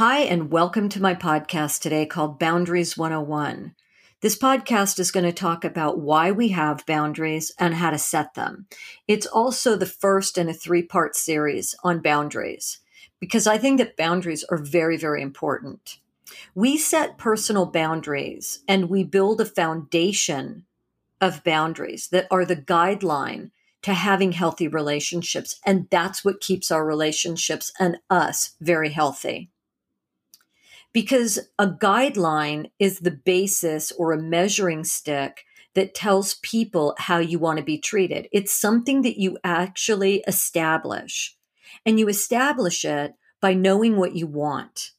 Hi, and welcome to my podcast today called Boundaries 101. This podcast is going to talk about why we have boundaries and how to set them. It's also the first in a three-part series on boundaries, because I think that boundaries are very, very important. We set personal boundaries and we build a foundation of boundaries that are the guideline to having healthy relationships. And that's what keeps our relationships and us very healthy. Because a guideline is the basis or a measuring stick that tells people how you want to be treated. It's something that you actually establish. And you establish it by knowing what you want.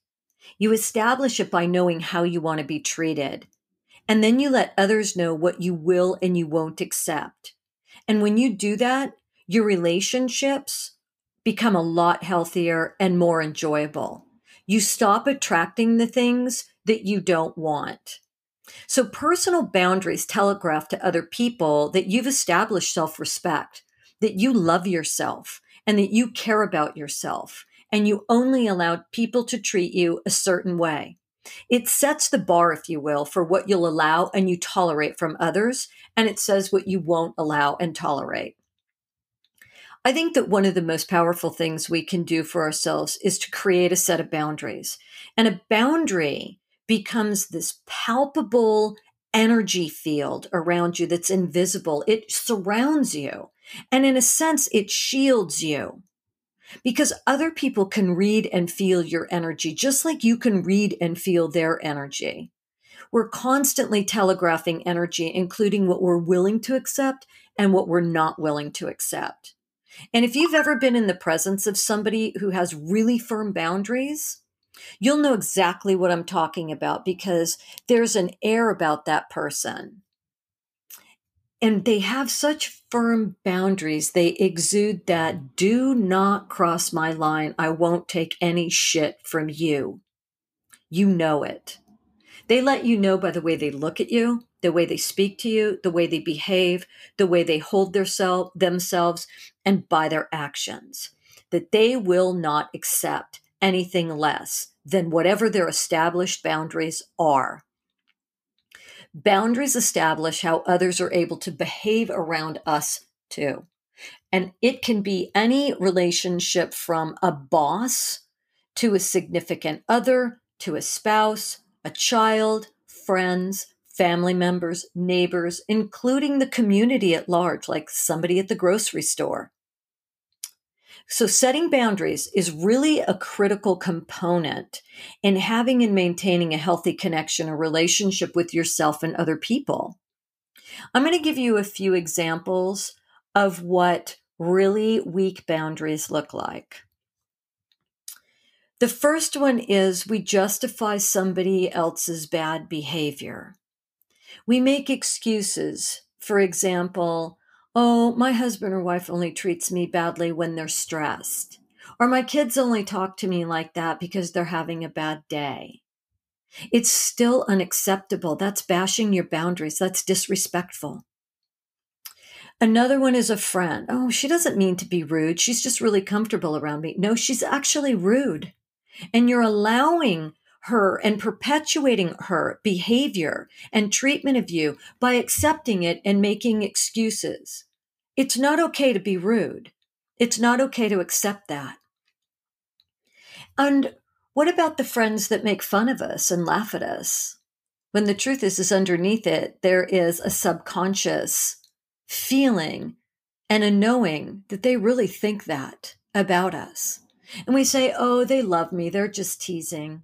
You establish it by knowing how you want to be treated. And then you let others know what you will and you won't accept. And when you do that, your relationships become a lot healthier and more enjoyable. You stop attracting the things that you don't want. So personal boundaries telegraph to other people that you've established self-respect, that you love yourself, and that you care about yourself, and you only allowed people to treat you a certain way. It sets the bar, if you will, for what you'll allow and you tolerate from others, and it says what you won't allow and tolerate. I think that one of the most powerful things we can do for ourselves is to create a set of boundaries. And a boundary becomes this palpable energy field around you that's invisible. It surrounds you. And in a sense, it shields you. Because other people can read and feel your energy, just like you can read and feel their energy. We're constantly telegraphing energy, including what we're willing to accept and what we're not willing to accept. And if you've ever been in the presence of somebody who has really firm boundaries, you'll know exactly what I'm talking about, because there's an air about that person. And they have such firm boundaries. They exude that, do not cross my line. I won't take any shit from you. You know it. They let you know by the way they look at you, the way they speak to you, the way they behave, the way they hold themselves, and by their actions, that they will not accept anything less than whatever their established boundaries are. Boundaries establish how others are able to behave around us too. And it can be any relationship, from a boss to a significant other, to a spouse, a child, friends, family members, neighbors, including the community at large, like somebody at the grocery store. So setting boundaries is really a critical component in having and maintaining a healthy connection, a relationship with yourself and other people. I'm going to give you a few examples of what really weak boundaries look like. The first one is we justify somebody else's bad behavior. We make excuses. For example, oh, my husband or wife only treats me badly when they're stressed. Or my kids only talk to me like that because they're having a bad day. It's still unacceptable. That's bashing your boundaries. That's disrespectful. Another one is a friend. Oh, she doesn't mean to be rude. She's just really comfortable around me. No, she's actually rude. And you're allowing her and perpetuating her behavior and treatment of you by accepting it and making excuses. It's not okay to be rude. It's not okay to accept that. And what about the friends that make fun of us and laugh at us? When the truth is underneath it, there is a subconscious feeling and a knowing that they really think that about us. And we say, oh, they love me. They're just teasing.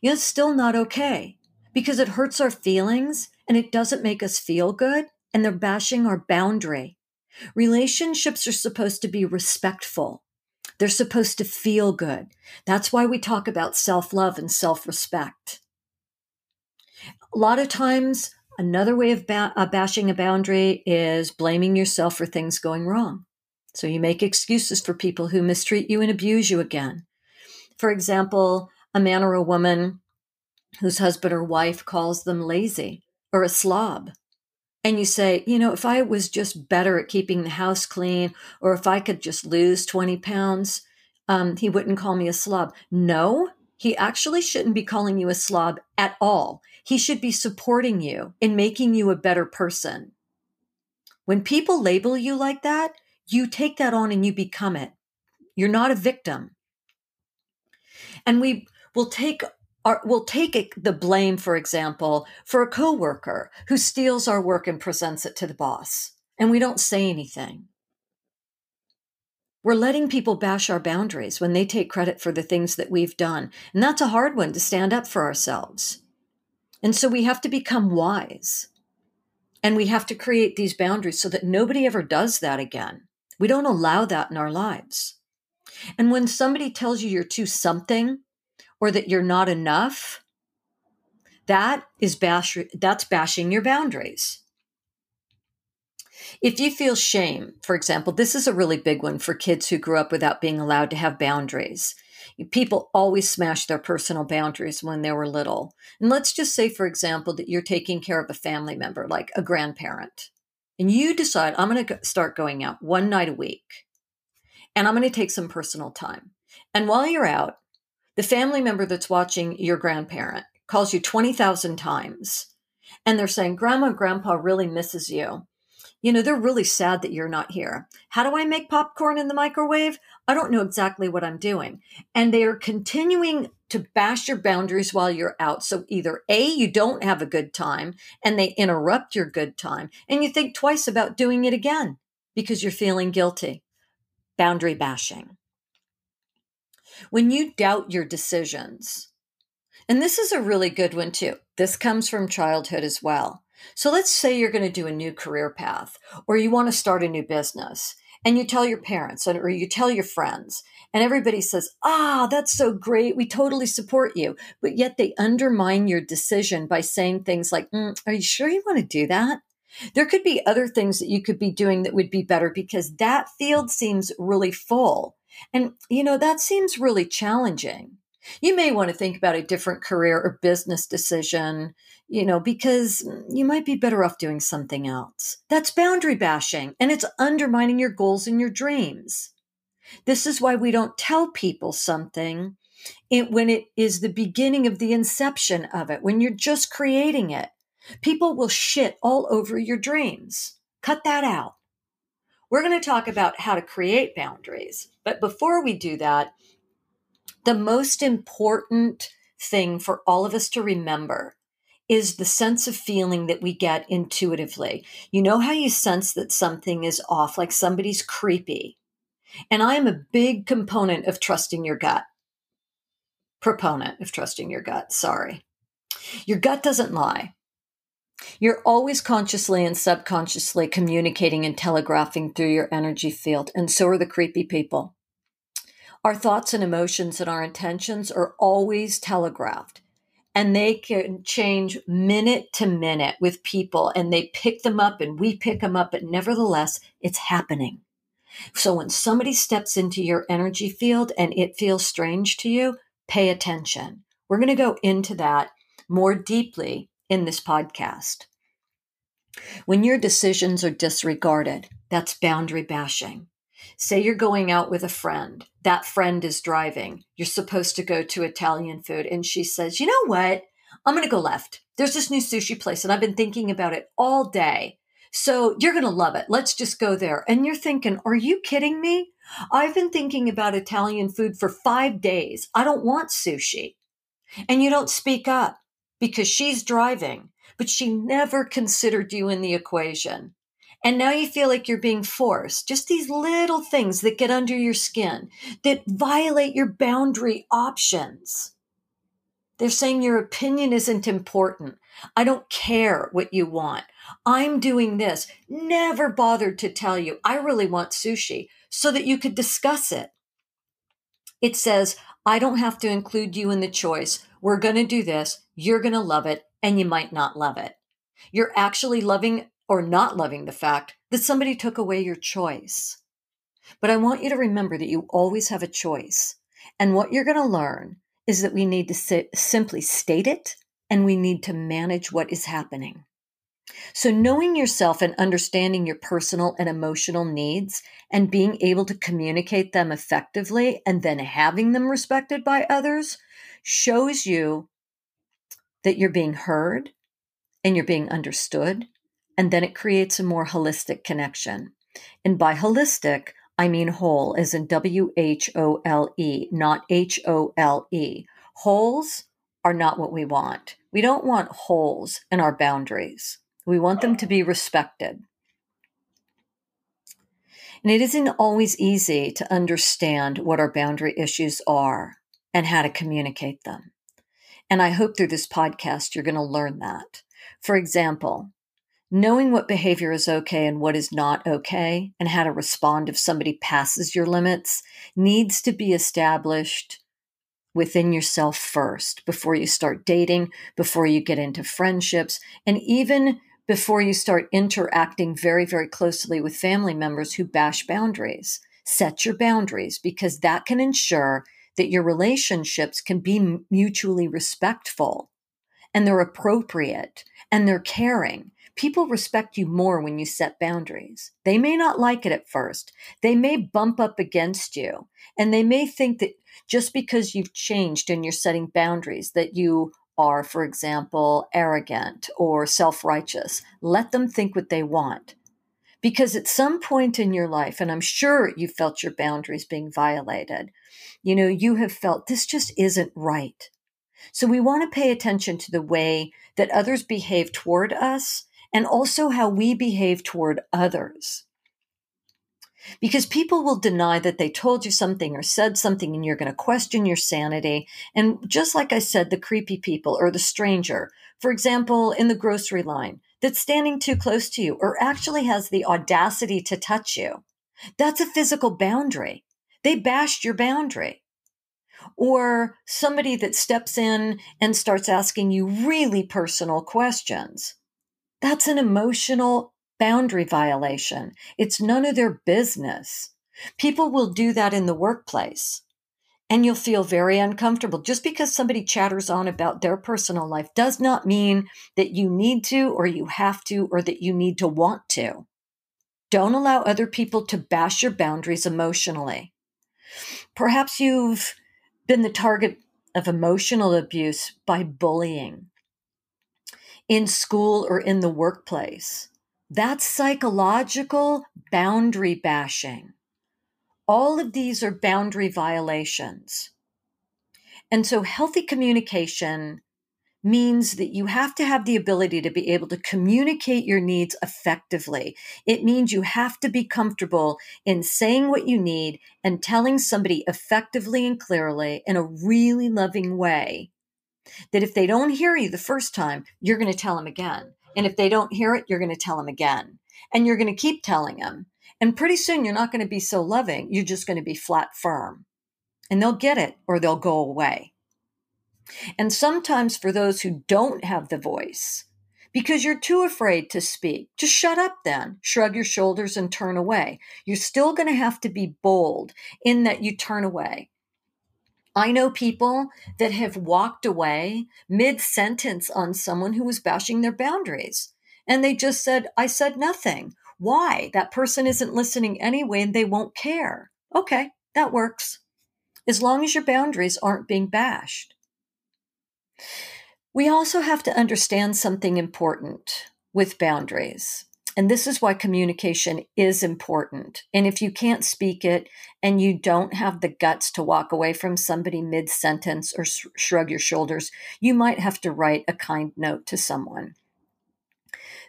You know, still not okay, because it hurts our feelings and it doesn't make us feel good, and they're bashing our boundary. Relationships are supposed to be respectful. They're supposed to feel good. That's why we talk about self-love and self-respect. A lot of times, another way of bashing a boundary is blaming yourself for things going wrong. So you make excuses for people who mistreat you and abuse you again. For example, a man or a woman whose husband or wife calls them lazy or a slob. And you say, you know, if I was just better at keeping the house clean, or if I could just lose 20 pounds, he wouldn't call me a slob. No, he actually shouldn't be calling you a slob at all. He should be supporting you in making you a better person. When people label you like that, you take that on and you become it. You're not a victim. And we will take the blame, for example, for a coworker who steals our work and presents it to the boss, and we don't say anything. We're letting people bash our boundaries when they take credit for the things that we've done. And that's a hard one to stand up for ourselves. And so we have to become wise. And we have to create these boundaries so that nobody ever does that again. We don't allow that in our lives. And when somebody tells you you're too something or that you're not enough, that's bashing your boundaries. If you feel shame, for example, this is a really big one for kids who grew up without being allowed to have boundaries. People always smash their personal boundaries when they were little. And let's just say, for example, that you're taking care of a family member, like a grandparent, and you decide, I'm going to start going out one night a week, and I'm going to take some personal time. And while you're out, the family member that's watching your grandparent calls you 20,000 times, and they're saying, Grandma and Grandpa really misses you. You know, they're really sad that you're not here. How do I make popcorn in the microwave? I don't know exactly what I'm doing. And they are continuing to bash your boundaries while you're out. So either A, you don't have a good time and they interrupt your good time, and you think twice about doing it again because you're feeling guilty. Boundary bashing. When you doubt your decisions, and this is a really good one too. This comes from childhood as well. So let's say you're going to do a new career path, or you want to start a new business, and you tell your parents or you tell your friends, and everybody says, that's so great. We totally support you. But yet they undermine your decision by saying things like, are you sure you want to do that? There could be other things that you could be doing that would be better because that field seems really full. And, that seems really challenging. You may want to think about a different career or business decision, because you might be better off doing something else. That's boundary bashing, and it's undermining your goals and your dreams. This is why we don't tell people something when it is the beginning of the inception of it, when you're just creating it. People will shit all over your dreams. Cut that out. We're going to talk about how to create boundaries, but before we do that, the most important thing for all of us to remember is the sense of feeling that we get intuitively. You know how you sense that something is off, like somebody's creepy. And I am a big component of trusting your gut. Proponent of trusting your gut, sorry. Your gut doesn't lie. You're always consciously and subconsciously communicating and telegraphing through your energy field, and so are the creepy people. Our thoughts and emotions and our intentions are always telegraphed, and they can change minute to minute with people, and they pick them up and we pick them up, but nevertheless, it's happening. So when somebody steps into your energy field and it feels strange to you, pay attention. We're going to go into that more deeply in this podcast. When your decisions are disregarded, that's boundary bashing. Say you're going out with a friend. That friend is driving. You're supposed to go to Italian food. And she says, you know what? I'm going to go left. There's this new sushi place and I've been thinking about it all day. So you're going to love it. Let's just go there. And you're thinking, are you kidding me? I've been thinking about Italian food for 5 days. I don't want sushi. And you don't speak up because she's driving, but she never considered you in the equation. And now you feel like you're being forced. Just these little things that get under your skin, that violate your boundary options. They're saying your opinion isn't important. I don't care what you want. I'm doing this. Never bothered to tell you. I really want sushi so that you could discuss it. It says, I don't have to include you in the choice. We're going to do this. You're going to love it. And you might not love it. You're actually loving or not loving the fact that somebody took away your choice. But I want you to remember that you always have a choice. And what you're going to learn is that we need to simply state it, and we need to manage what is happening. So knowing yourself and understanding your personal and emotional needs and being able to communicate them effectively and then having them respected by others shows you that you're being heard and you're being understood. And then it creates a more holistic connection. And by holistic, I mean whole, as in W-H-O-L-E, not H-O-L-E. Holes are not what we want. We don't want holes in our boundaries. We want them to be respected. And it isn't always easy to understand what our boundary issues are and how to communicate them. And I hope through this podcast, you're going to learn that. For example, knowing what behavior is okay and what is not okay and how to respond if somebody passes your limits needs to be established within yourself first, before you start dating, before you get into friendships, and even before you start interacting very, very closely with family members who bash boundaries. Set your boundaries, because that can ensure that your relationships can be mutually respectful and they're appropriate and they're caring. People respect you more when you set boundaries. They may not like it at first. They may bump up against you, and they may think that just because you've changed and you're setting boundaries, that you are, for example, arrogant or self-righteous. Let them think what they want. Because at some point in your life, and I'm sure you felt your boundaries being violated, you have felt this just isn't right. So we want to pay attention to the way that others behave toward us, and also how we behave toward others. Because people will deny that they told you something or said something, and you're going to question your sanity. And just like I said, the creepy people or the stranger, for example, in the grocery line, that's standing too close to you or actually has the audacity to touch you. That's a physical boundary. They bashed your boundary. Or somebody that steps in and starts asking you really personal questions. That's an emotional boundary violation. It's none of their business. People will do that in the workplace, and you'll feel very uncomfortable. Just because somebody chatters on about their personal life does not mean that you need to, or you have to, or that you need to want to. Don't allow other people to bash your boundaries emotionally. Perhaps you've been the target of emotional abuse by bullying in school or in the workplace. That's psychological boundary bashing. All of these are boundary violations. And so healthy communication means that you have to have the ability to be able to communicate your needs effectively. It means you have to be comfortable in saying what you need and telling somebody effectively and clearly in a really loving way, that if they don't hear you the first time, you're going to tell them again. And if they don't hear it, you're going to tell them again. And you're going to keep telling them. And pretty soon you're not going to be so loving. You're just going to be flat firm. And they'll get it or they'll go away. And sometimes for those who don't have the voice, because you're too afraid to speak, just shut up then, shrug your shoulders and turn away. You're still going to have to be bold in that you turn away. I know people that have walked away mid-sentence on someone who was bashing their boundaries. And they just said, I said nothing. Why? That person isn't listening anyway and they won't care. Okay, that works. As long as your boundaries aren't being bashed. We also have to understand something important with boundaries. And this is why communication is important. And if you can't speak it and you don't have the guts to walk away from somebody mid-sentence or shrug your shoulders, you might have to write a kind note to someone.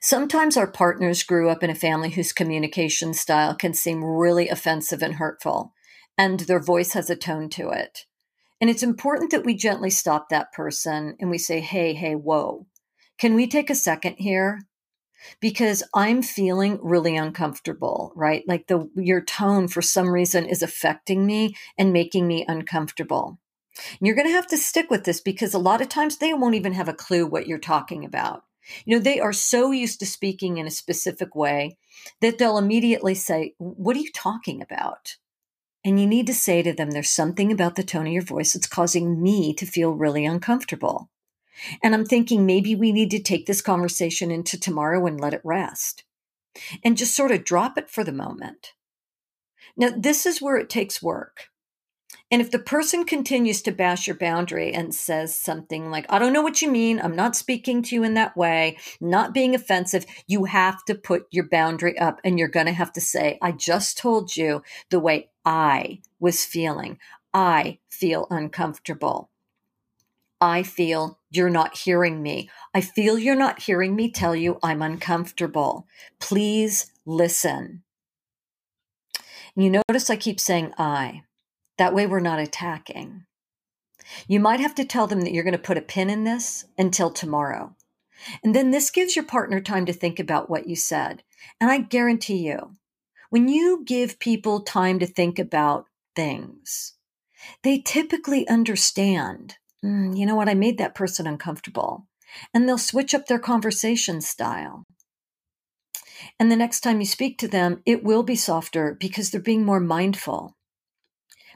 Sometimes our partners grew up in a family whose communication style can seem really offensive and hurtful, and their voice has a tone to it. And it's important that we gently stop that person and we say, hey, whoa, can we take a second here? Because I'm feeling really uncomfortable, right? Like your tone for some reason is affecting me and making me uncomfortable. And you're going to have to stick with this, because a lot of times they won't even have a clue what you're talking about. They are so used to speaking in a specific way that they'll immediately say, what are you talking about? And you need to say to them, there's something about the tone of your voice that's causing me to feel really uncomfortable. And I'm thinking maybe we need to take this conversation into tomorrow and let it rest and just sort of drop it for the moment. Now, this is where it takes work. And if the person continues to bash your boundary and says something like, I don't know what you mean, I'm not speaking to you in that way, not being offensive, you have to put your boundary up and you're going to have to say, I just told you the way I was feeling. I feel uncomfortable. I feel you're not hearing me. I feel you're not hearing me tell you I'm uncomfortable. Please listen. You notice I keep saying I. That way we're not attacking. You might have to tell them that you're going to put a pin in this until tomorrow. And then this gives your partner time to think about what you said. And I guarantee you, when you give people time to think about things, they typically understand, you know what, I made that person uncomfortable. And they'll switch up their conversation style. And the next time you speak to them, it will be softer because they're being more mindful.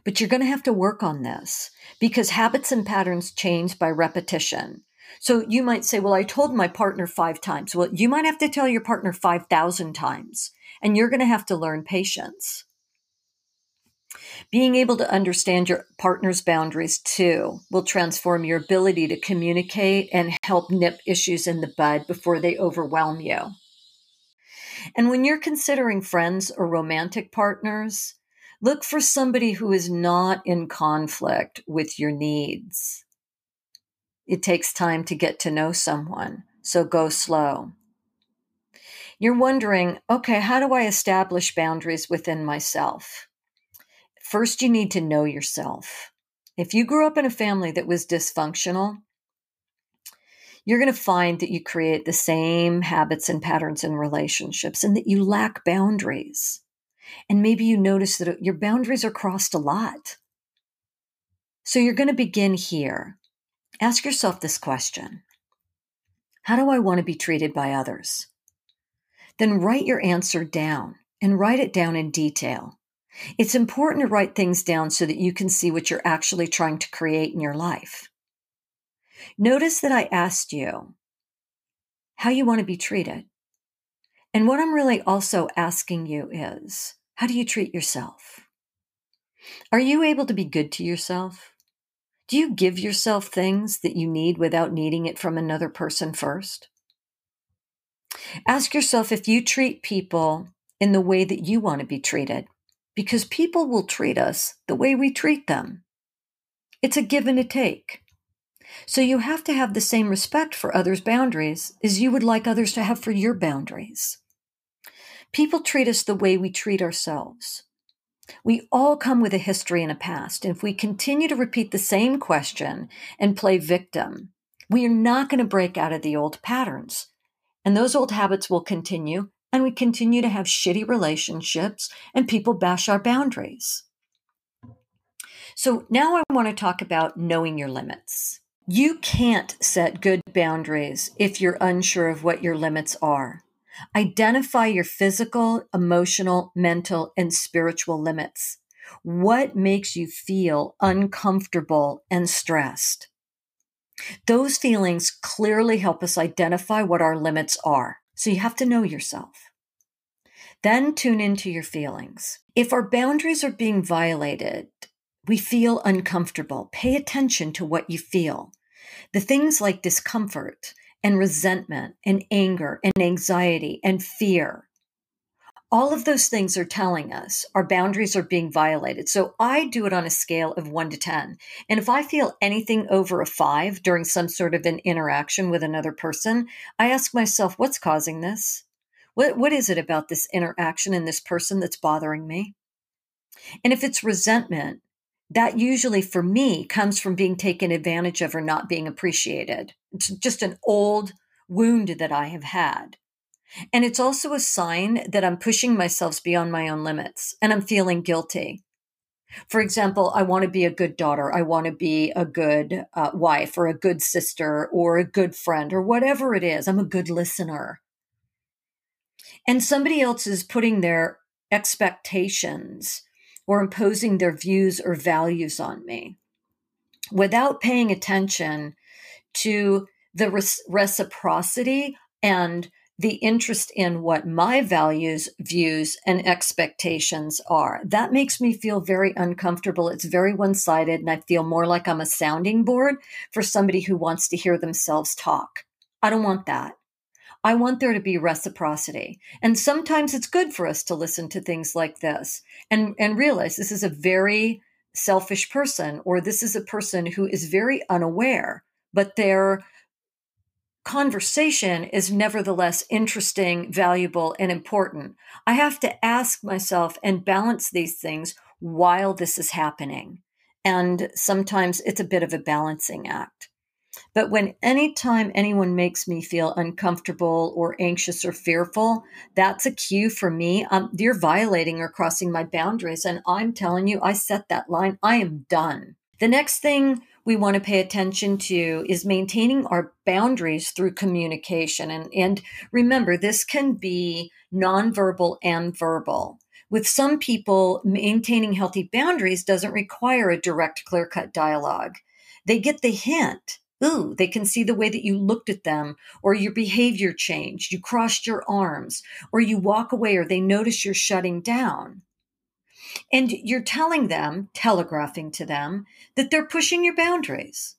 But you're going to have to work on this because habits and patterns change by repetition. So you might say, well, I told my partner 5 times. Well, you might have to tell your partner 5,000 times, and you're going to have to learn patience. Being able to understand your partner's boundaries, too, will transform your ability to communicate and help nip issues in the bud before they overwhelm you. And when you're considering friends or romantic partners, look for somebody who is not in conflict with your needs. It takes time to get to know someone, so go slow. You're wondering, okay, how do I establish boundaries within myself? First, you need to know yourself. If you grew up in a family that was dysfunctional, you're going to find that you create the same habits and patterns in relationships and that you lack boundaries. And maybe you notice that your boundaries are crossed a lot. So you're going to begin here. Ask yourself this question. How do I want to be treated by others? Then write your answer down and write it down in detail. It's important to write things down so that you can see what you're actually trying to create in your life. Notice that I asked you how you want to be treated. And what I'm really also asking you is, how do you treat yourself? Are you able to be good to yourself? Do you give yourself things that you need without needing it from another person first? Ask yourself if you treat people in the way that you want to be treated, because people will treat us the way we treat them. It's a give and a take. So you have to have the same respect for others' boundaries as you would like others to have for your boundaries. People treat us the way we treat ourselves. We all come with a history and a past. And if we continue to repeat the same question and play victim, we are not going to break out of the old patterns. And those old habits will continue, and we continue to have shitty relationships, and people bash our boundaries. So now I want to talk about knowing your limits. You can't set good boundaries if you're unsure of what your limits are. Identify your physical, emotional, mental, and spiritual limits. What makes you feel uncomfortable and stressed? Those feelings clearly help us identify what our limits are. So you have to know yourself. Then tune into your feelings. If our boundaries are being violated, we feel uncomfortable. Pay attention to what you feel. The things like discomfort and resentment and anger and anxiety and fear, all of those things are telling us our boundaries are being violated. So I do it on a scale of 1 to 10. And if I feel anything over a 5 during some sort of an interaction with another person, I ask myself, what's causing this? What is it about this interaction and this person that's bothering me? And if it's resentment, that usually for me comes from being taken advantage of or not being appreciated. It's just an old wound that I have had. And it's also a sign that I'm pushing myself beyond my own limits and I'm feeling guilty. For example, I want to be a good daughter. I want to be a good wife or a good sister or a good friend or whatever it is. I'm a good listener. And somebody else is putting their expectations or imposing their views or values on me without paying attention to the reciprocity and the interest in what my values, views, and expectations are. That makes me feel very uncomfortable. It's very one-sided, and I feel more like I'm a sounding board for somebody who wants to hear themselves talk. I don't want that. I want there to be reciprocity. And sometimes it's good for us to listen to things like this and realize this is a very selfish person, or this is a person who is very unaware, but their conversation is nevertheless interesting, valuable, and important. I have to ask myself and balance these things while this is happening. And sometimes it's a bit of a balancing act. But when anytime anyone makes me feel uncomfortable or anxious or fearful, that's a cue for me. You're violating or crossing my boundaries. And I'm telling you, I set that line. I am done. The next thing we want to pay attention to is maintaining our boundaries through communication. And remember, this can be nonverbal and verbal. With some people, maintaining healthy boundaries doesn't require a direct, clear-cut dialogue. They get the hint. Ooh, they can see the way that you looked at them, or your behavior changed, you crossed your arms, or you walk away, or they notice you're shutting down. And you're telling them, telegraphing to them, that they're pushing your boundaries.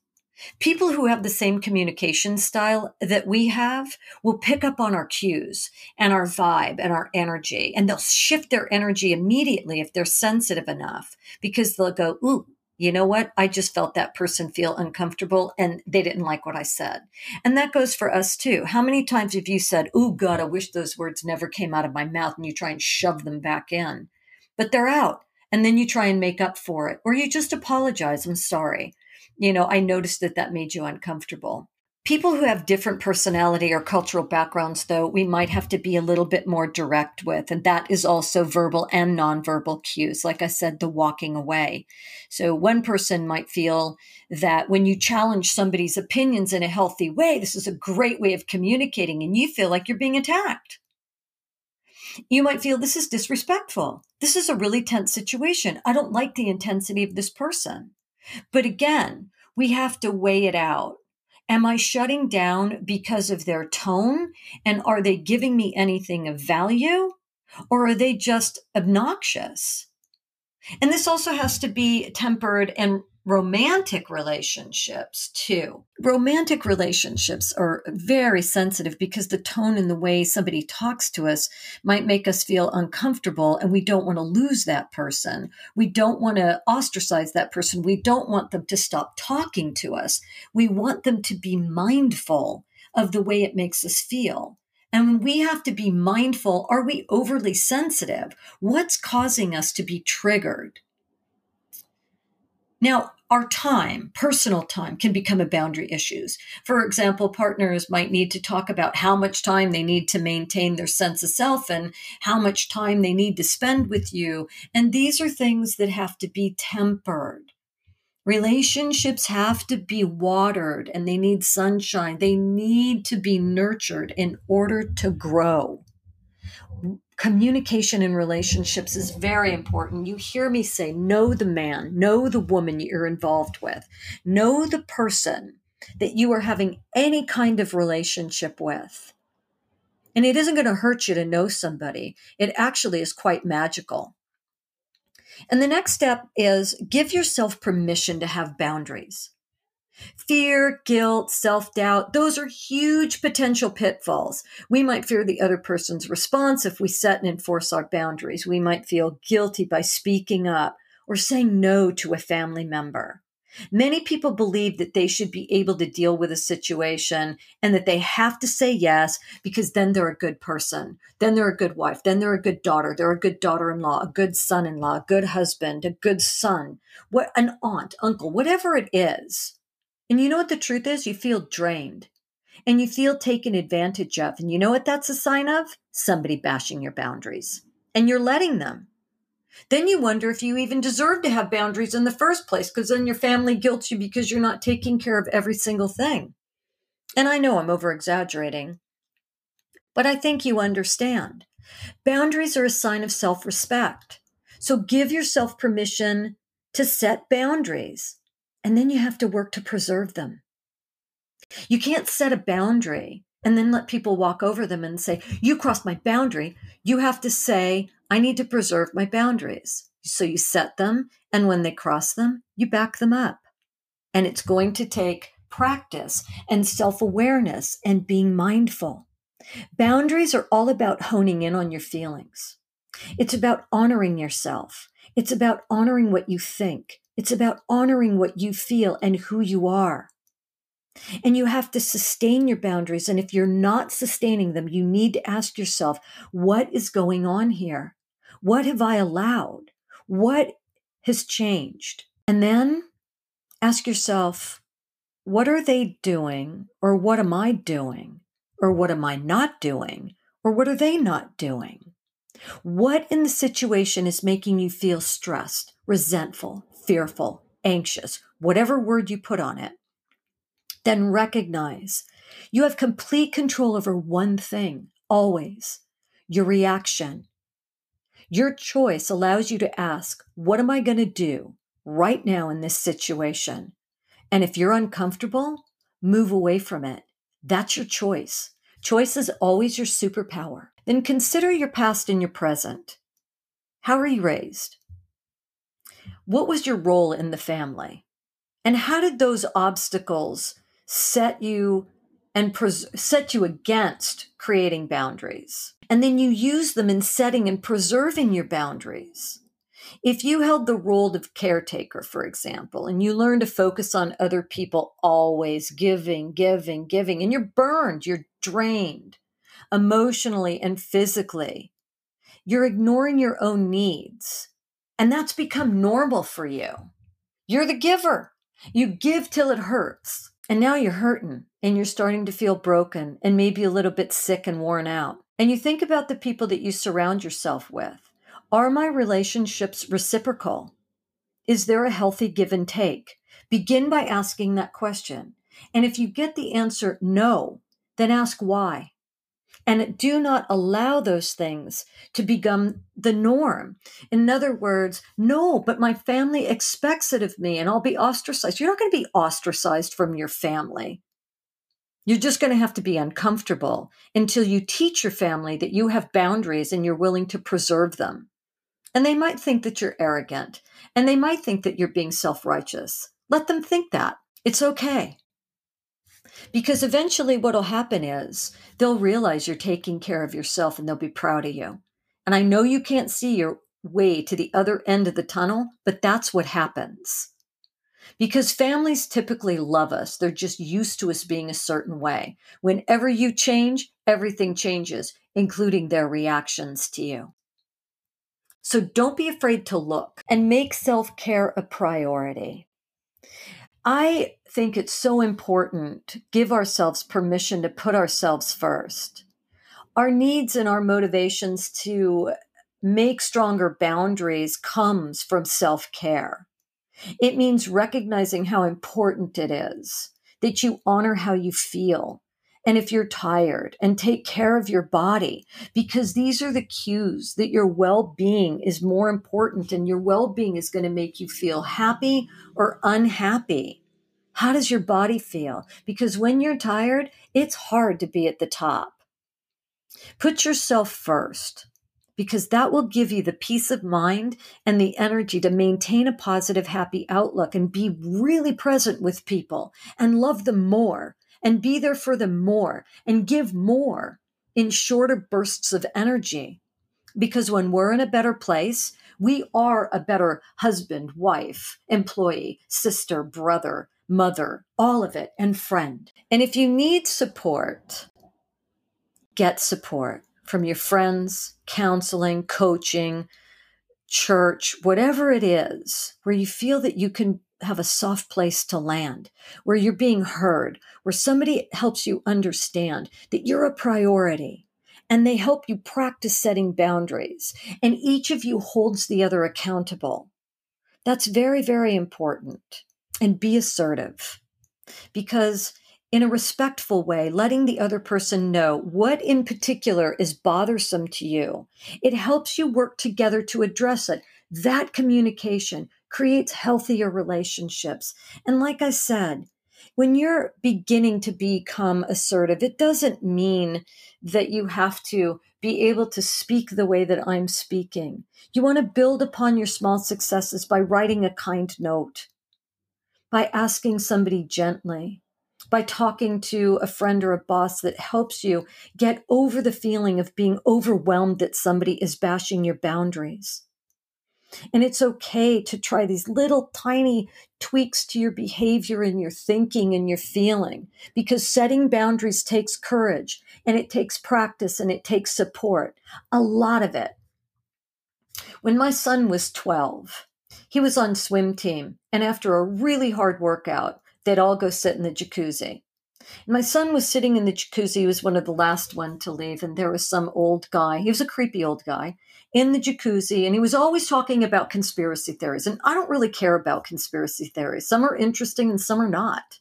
People who have the same communication style that we have will pick up on our cues and our vibe and our energy, and they'll shift their energy immediately if they're sensitive enough, because they'll go, ooh, you know what? I just felt that person feel uncomfortable and they didn't like what I said. And that goes for us too. How many times have you said, oh God, I wish those words never came out of my mouth, and you try and shove them back in, but they're out. And then you try and make up for it, or you just apologize. I'm sorry. You know, I noticed that that made you uncomfortable. People who have different personality or cultural backgrounds, though, we might have to be a little bit more direct with. And that is also verbal and nonverbal cues. Like I said, the walking away. So one person might feel that when you challenge somebody's opinions in a healthy way, this is a great way of communicating, and you feel like you're being attacked. You might feel this is disrespectful. This is a really tense situation. I don't like the intensity of this person. But again, we have to weigh it out. Am I shutting down because of their tone? And are they giving me anything of value? Or are they just obnoxious? And this also has to be tempered in romantic relationships too. Romantic relationships are very sensitive because the tone and the way somebody talks to us might make us feel uncomfortable, and we don't want to lose that person. We don't want to ostracize that person. We don't want them to stop talking to us. We want them to be mindful of the way it makes us feel. And we have to be mindful. Are we overly sensitive? What's causing us to be triggered? Now, our time, personal time, can become a boundary issue. For example, partners might need to talk about how much time they need to maintain their sense of self and how much time they need to spend with you. And these are things that have to be tempered. Relationships have to be watered, and they need sunshine. They need to be nurtured in order to grow. Communication in relationships is very important. You hear me say, know the man, know the woman you're involved with, know the person that you are having any kind of relationship with. And it isn't going to hurt you to know somebody. It actually is quite magical. And the next step is give yourself permission to have boundaries. Fear, guilt, self-doubt, those are huge potential pitfalls. We might fear the other person's response if we set and enforce our boundaries. We might feel guilty by speaking up or saying no to a family member. Many people believe that they should be able to deal with a situation and that they have to say yes because then they're a good person, then they're a good wife, then they're a good daughter-in-law, a good son-in-law, a good husband, a good son, an aunt, uncle, whatever it is. And you know what the truth is? You feel drained and you feel taken advantage of. And you know what that's a sign of? Somebody bashing your boundaries, and you're letting them. Then you wonder if you even deserve to have boundaries in the first place, because then your family guilt you because you're not taking care of every single thing. And I know I'm over-exaggerating, but I think you understand. Boundaries are a sign of self-respect. So give yourself permission to set boundaries. And then you have to work to preserve them. You can't set a boundary and then let people walk over them and say, you crossed my boundary. You have to say, I need to preserve my boundaries. So you set them, and when they cross them, you back them up. And it's going to take practice and self-awareness and being mindful. Boundaries are all about honing in on your feelings. It's about honoring yourself. It's about honoring what you think. It's about honoring what you feel and who you are. And you have to sustain your boundaries. And if you're not sustaining them, you need to ask yourself, what is going on here? What have I allowed? What has changed? And then ask yourself, what are they doing? Or what am I doing? Or what am I not doing? Or what are they not doing? What in the situation is making you feel stressed, resentful, fearful, anxious, whatever word you put on it? Then recognize you have complete control over one thing, always, your reaction. Your choice allows you to ask, what am I going to do right now in this situation? And if you're uncomfortable, move away from it. That's your choice. Choice is always your superpower. Then consider your past and your present. How were you raised? What was your role in the family? And how did those obstacles set you and set you against creating boundaries? And then you use them in setting and preserving your boundaries. If you held the role of caretaker, for example, and you learn to focus on other people always giving, and you're burned, you're drained emotionally and physically, you're ignoring your own needs. And that's become normal for you. You're the giver. You give till it hurts. And now you're hurting and you're starting to feel broken and maybe a little bit sick and worn out. And you think about the people that you surround yourself with. Are my relationships reciprocal? Is there a healthy give and take? Begin by asking that question. And if you get the answer no, then ask why. And do not allow those things to become the norm. In other words, no, but my family expects it of me and I'll be ostracized. You're not going to be ostracized from your family. You're just going to have to be uncomfortable until you teach your family that you have boundaries and you're willing to preserve them. And they might think that you're arrogant and they might think that you're being self-righteous. Let them think that. It's okay. Because eventually what will happen is they'll realize you're taking care of yourself and they'll be proud of you. And I know you can't see your way to the other end of the tunnel, but that's what happens. Because families typically love us. They're just used to us being a certain way. Whenever you change, everything changes, including their reactions to you. So don't be afraid to look and make self-care a priority. I think it's so important to give ourselves permission to put ourselves first. Our needs and our motivations to make stronger boundaries comes from self-care. It means recognizing how important it is that you honor how you feel. And if you're tired, and take care of your body, because these are the cues that your well-being is more important and your well-being is going to make you feel happy or unhappy. How does your body feel? Because when you're tired, it's hard to be at the top. Put yourself first, because that will give you the peace of mind and the energy to maintain a positive, happy outlook and be really present with people and love them more. And be there for them more and give more in shorter bursts of energy. Because when we're in a better place, we are a better husband, wife, employee, sister, brother, mother, all of it, and friend. And if you need support, get support from your friends, counseling, coaching, church, whatever it is, where you feel that you can have a soft place to land, where you're being heard, where somebody helps you understand that you're a priority and they help you practice setting boundaries and each of you holds the other accountable. That's very, very important. And be assertive, because in a respectful way, letting the other person know what in particular is bothersome to you, it helps you work together to address it. That communication creates healthier relationships. And like I said, when you're beginning to become assertive, it doesn't mean that you have to be able to speak the way that I'm speaking. You want to build upon your small successes by writing a kind note, by asking somebody gently, by talking to a friend or a boss that helps you get over the feeling of being overwhelmed that somebody is bashing your boundaries. And it's okay to try these little tiny tweaks to your behavior and your thinking and your feeling, because setting boundaries takes courage and it takes practice and it takes support, a lot of it. When my son was 12, he was on swim team, and after a really hard workout, they'd all go sit in the jacuzzi. And my son was sitting in the jacuzzi. He was one of the last one to leave, and there was some old guy. He was a creepy old guy in the jacuzzi, and he was always talking about conspiracy theories. And I don't really care about conspiracy theories. Some are interesting and some are not.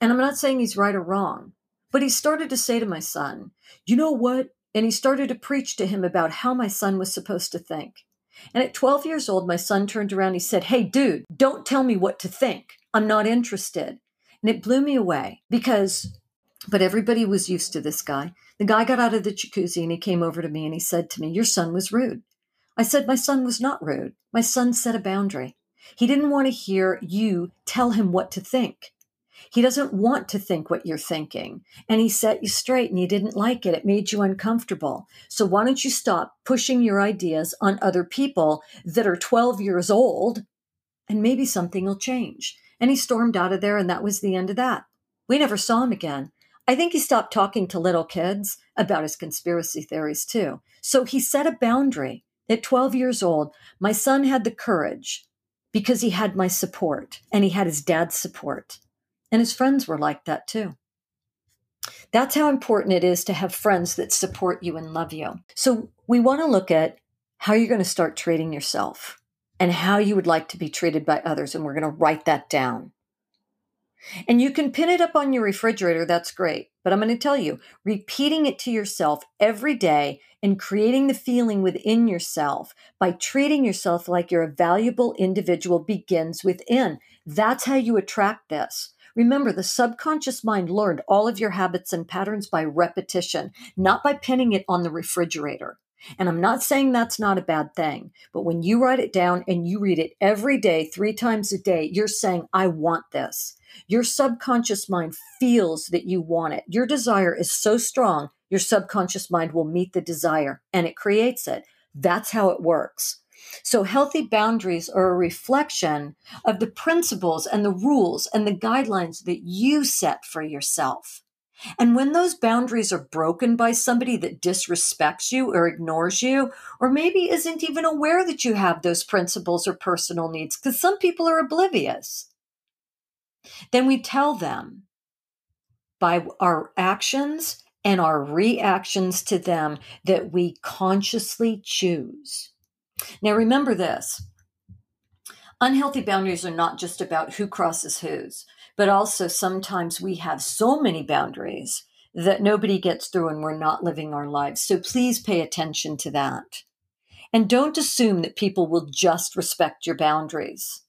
And I'm not saying he's right or wrong, but he started to say to my son, you know what? And he started to preach to him about how my son was supposed to think. And at 12 years old, my son turned around and he said, hey, dude, don't tell me what to think. I'm not interested. And it blew me away but everybody was used to this guy. The guy got out of the jacuzzi and he came over to me and he said to me, your son was rude. I said, my son was not rude. My son set a boundary. He didn't want to hear you tell him what to think. He doesn't want to think what you're thinking. And he set you straight and you didn't like it. It made you uncomfortable. So why don't you stop pushing your ideas on other people that are 12 years old, and maybe something will change. And he stormed out of there, and that was the end of that. We never saw him again. I think he stopped talking to little kids about his conspiracy theories too. So he set a boundary at 12 years old. My son had the courage because he had my support and he had his dad's support. And his friends were like that too. That's how important it is to have friends that support you and love you. So we want to look at how you're going to start treating yourself and how you would like to be treated by others. And we're going to write that down. And you can pin it up on your refrigerator. That's great. But I'm going to tell you, repeating it to yourself every day and creating the feeling within yourself by treating yourself like you're a valuable individual begins within. That's how you attract this. Remember, the subconscious mind learned all of your habits and patterns by repetition, not by pinning it on the refrigerator. And I'm not saying that's not a bad thing, but when you write it down and you read it every day, 3 times a day, you're saying, I want this. Your subconscious mind feels that you want it. Your desire is so strong, your subconscious mind will meet the desire and it creates it. That's how it works. So healthy boundaries are a reflection of the principles and the rules and the guidelines that you set for yourself. And when those boundaries are broken by somebody that disrespects you or ignores you, or maybe isn't even aware that you have those principles or personal needs, because some people are oblivious, then we tell them by our actions and our reactions to them that we consciously choose. Now, remember this. Unhealthy boundaries are not just about who crosses whose, but also sometimes we have so many boundaries that nobody gets through and we're not living our lives. So please pay attention to that. And don't assume that people will just respect your boundaries.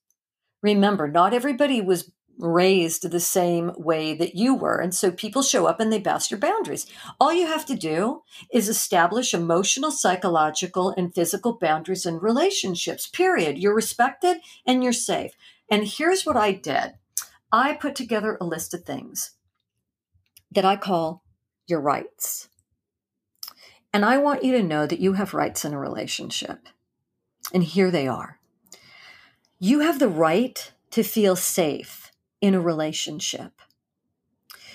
Remember, not everybody was raised the same way that you were. And so people show up and they bash your boundaries. All you have to do is establish emotional, psychological, and physical boundaries in relationships, period. You're respected and you're safe. And here's what I did. I put together a list of things that I call your rights. And I want you to know that you have rights in a relationship. And here they are. You have the right to feel safe in a relationship.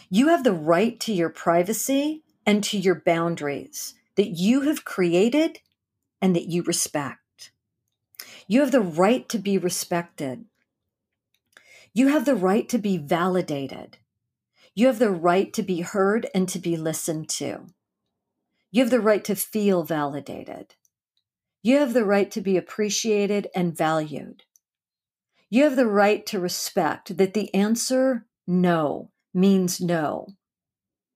You have the right to your privacy and to your boundaries that you have created and that you respect. You have the right to be respected. You have the right to be validated. You have the right to be heard and to be listened to. You have the right to feel validated. You have the right to be appreciated and valued. You have the right to respect that the answer no means no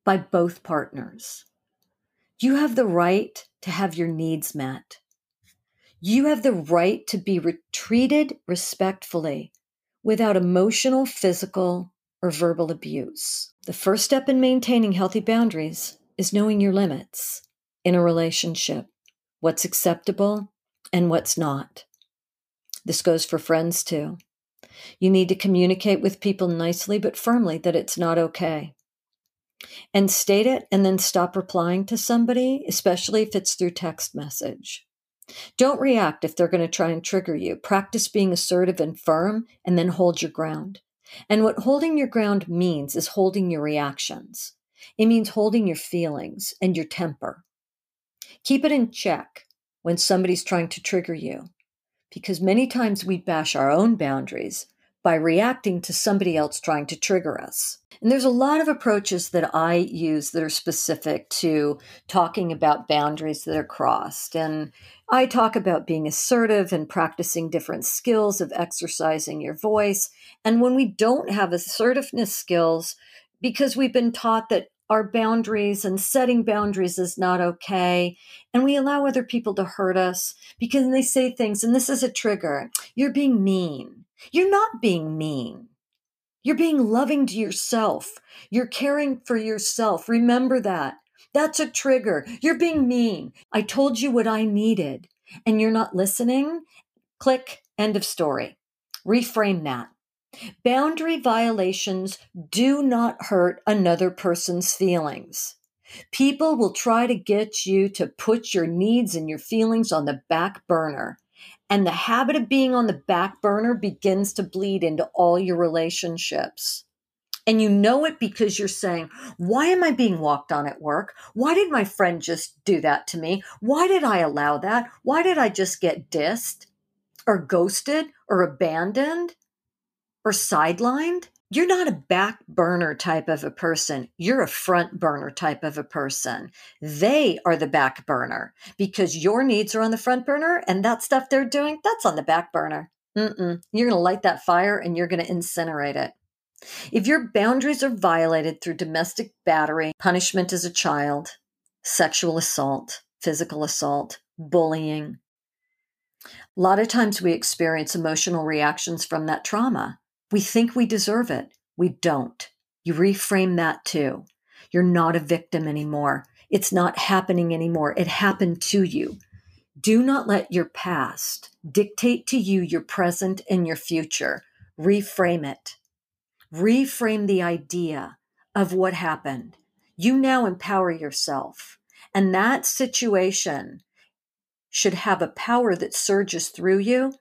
by both partners. You have the right to have your needs met. You have the right to be treated respectfully without emotional, physical, or verbal abuse. The first step in maintaining healthy boundaries is knowing your limits in a relationship, what's acceptable and what's not. This goes for friends too. You need to communicate with people nicely but firmly that it's not okay. And state it and then stop replying to somebody, especially if it's through text message. Don't react if they're going to try and trigger you. Practice being assertive and firm and then hold your ground. And what holding your ground means is holding your reactions. It means holding your feelings and your temper. Keep it in check when somebody's trying to trigger you, because many times we bash our own boundaries by reacting to somebody else trying to trigger us. And there's a lot of approaches that I use that are specific to talking about boundaries that are crossed. And I talk about being assertive and practicing different skills of exercising your voice. And when we don't have assertiveness skills, because we've been taught that our boundaries and setting boundaries is not okay, and we allow other people to hurt us because they say things, and this is a trigger, you're being mean. You're not being mean. You're being loving to yourself. You're caring for yourself. Remember that. That's a trigger. You're being mean. I told you what I needed, and you're not listening. Click, end of story. Reframe that. Boundary violations do not hurt another person's feelings. People will try to get you to put your needs and your feelings on the back burner. And the habit of being on the back burner begins to bleed into all your relationships. And you know it because you're saying, why am I being walked on at work? Why did my friend just do that to me? Why did I allow that? Why did I just get dissed or ghosted or abandoned? Or sidelined? You're not a back burner type of a person. You're a front burner type of a person. They are the back burner because your needs are on the front burner and that stuff they're doing, that's on the back burner. You're going to light that fire and you're going to incinerate it. If your boundaries are violated through domestic battery, punishment as a child, sexual assault, physical assault, bullying, a lot of times we experience emotional reactions from that trauma. We think we deserve it. We don't. You reframe that too. You're not a victim anymore. It's not happening anymore. It happened to you. Do not let your past dictate to you your present and your future. Reframe it. Reframe the idea of what happened. You now empower yourself. And that situation should have a power that surges through you,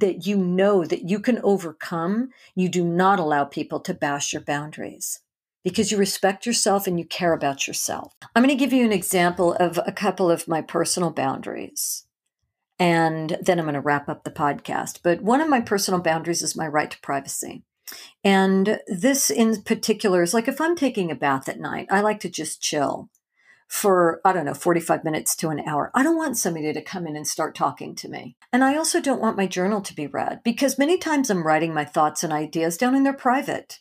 that you know that you can overcome. You do not allow people to bash your boundaries because you respect yourself and you care about yourself. I'm going to give you an example of a couple of my personal boundaries, and then I'm going to wrap up the podcast. But one of my personal boundaries is my right to privacy. And this in particular is like if I'm taking a bath at night, I like to just chill for, 45 minutes to an hour. I don't want somebody to come in and start talking to me. And I also don't want my journal to be read because many times I'm writing my thoughts and ideas down and they're private.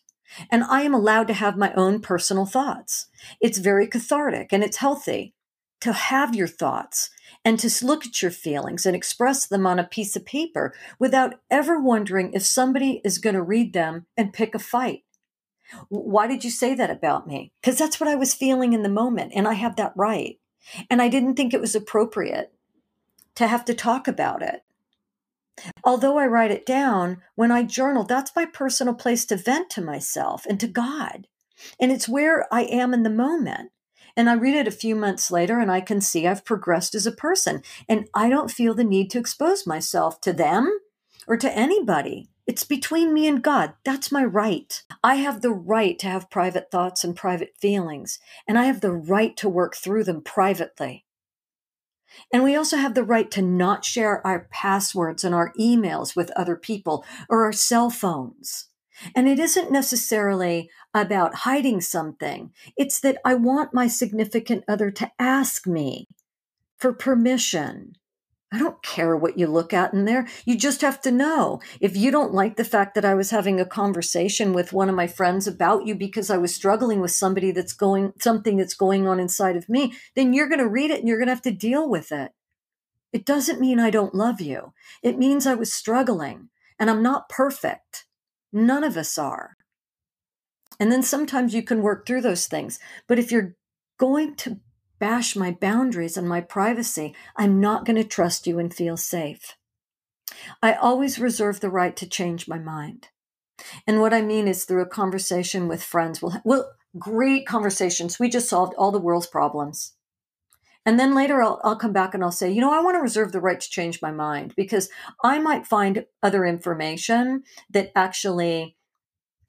And I am allowed to have my own personal thoughts. It's very cathartic and it's healthy to have your thoughts and to look at your feelings and express them on a piece of paper without ever wondering if somebody is going to read them and pick a fight. Why did you say that about me? Because that's what I was feeling in the moment, and I have that right. And I didn't think it was appropriate to have to talk about it. Although I write it down, when I journal, that's my personal place to vent to myself and to God. And it's where I am in the moment. And I read it a few months later, and I can see I've progressed as a person. And I don't feel the need to expose myself to them or to anybody. It's between me and God. That's my right. I have the right to have private thoughts and private feelings, and I have the right to work through them privately. And we also have the right to not share our passwords and our emails with other people or our cell phones. And it isn't necessarily about hiding something. It's that I want my significant other to ask me for permission. I don't care what you look at in there. You just have to know. If you don't like the fact that I was having a conversation with one of my friends about you because I was struggling with something that's going on inside of me, then you're going to read it and you're going to have to deal with it. It doesn't mean I don't love you. It means I was struggling and I'm not perfect. None of us are. And then sometimes you can work through those things. But if you're going to bash my boundaries and my privacy, I'm not going to trust you and feel safe. I always reserve the right to change my mind. And what I mean is through a conversation with friends, we'll great conversations. We just solved all the world's problems. And then later I'll come back and I'll say, you know, I want to reserve the right to change my mind because I might find other information that actually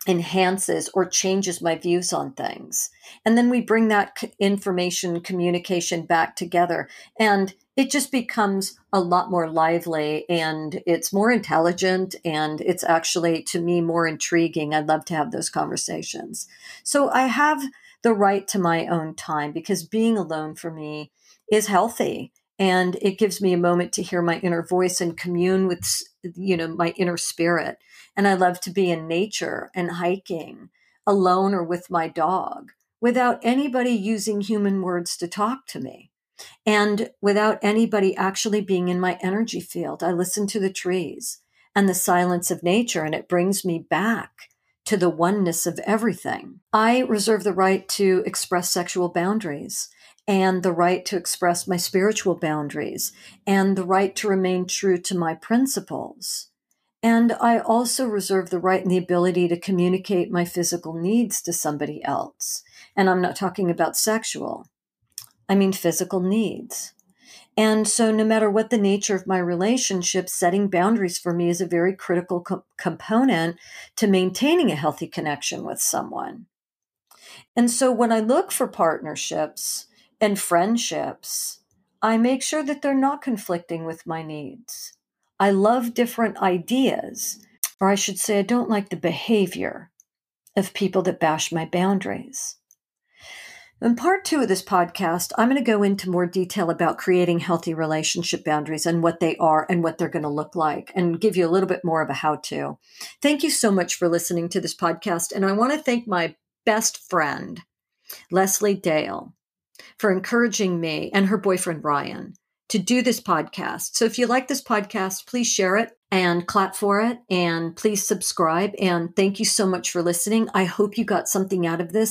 enhances or changes my views on things. And then we bring that information communication back together and it just becomes a lot more lively and it's more intelligent and it's actually, to me, more intriguing. I'd love to have those conversations. So I have the right to my own time because being alone for me is healthy and it gives me a moment to hear my inner voice and commune with, you know, my inner spirit. And I love to be in nature and hiking alone or with my dog without anybody using human words to talk to me. And without anybody actually being in my energy field, I listen to the trees and the silence of nature, and it brings me back to the oneness of everything. I reserve the right to express sexual boundaries and the right to express my spiritual boundaries and the right to remain true to my principles. And I also reserve the right and the ability to communicate my physical needs to somebody else. And I'm not talking about sexual. I mean physical needs. And so no matter what the nature of my relationship, setting boundaries for me is a very critical component to maintaining a healthy connection with someone. And so when I look for partnerships and friendships, I make sure that they're not conflicting with my needs. I love different ideas, or I should say I don't like the behavior of people that bash my boundaries. In part two of this podcast, I'm going to go into more detail about creating healthy relationship boundaries and what they are and what they're going to look like and give you a little bit more of a how-to. Thank you so much for listening to this podcast. And I want to thank my best friend, Leslie Dale, for encouraging me and her boyfriend, Ryan, to do this podcast. So if you like this podcast, please share it and clap for it and please subscribe. And thank you so much for listening. I hope you got something out of this.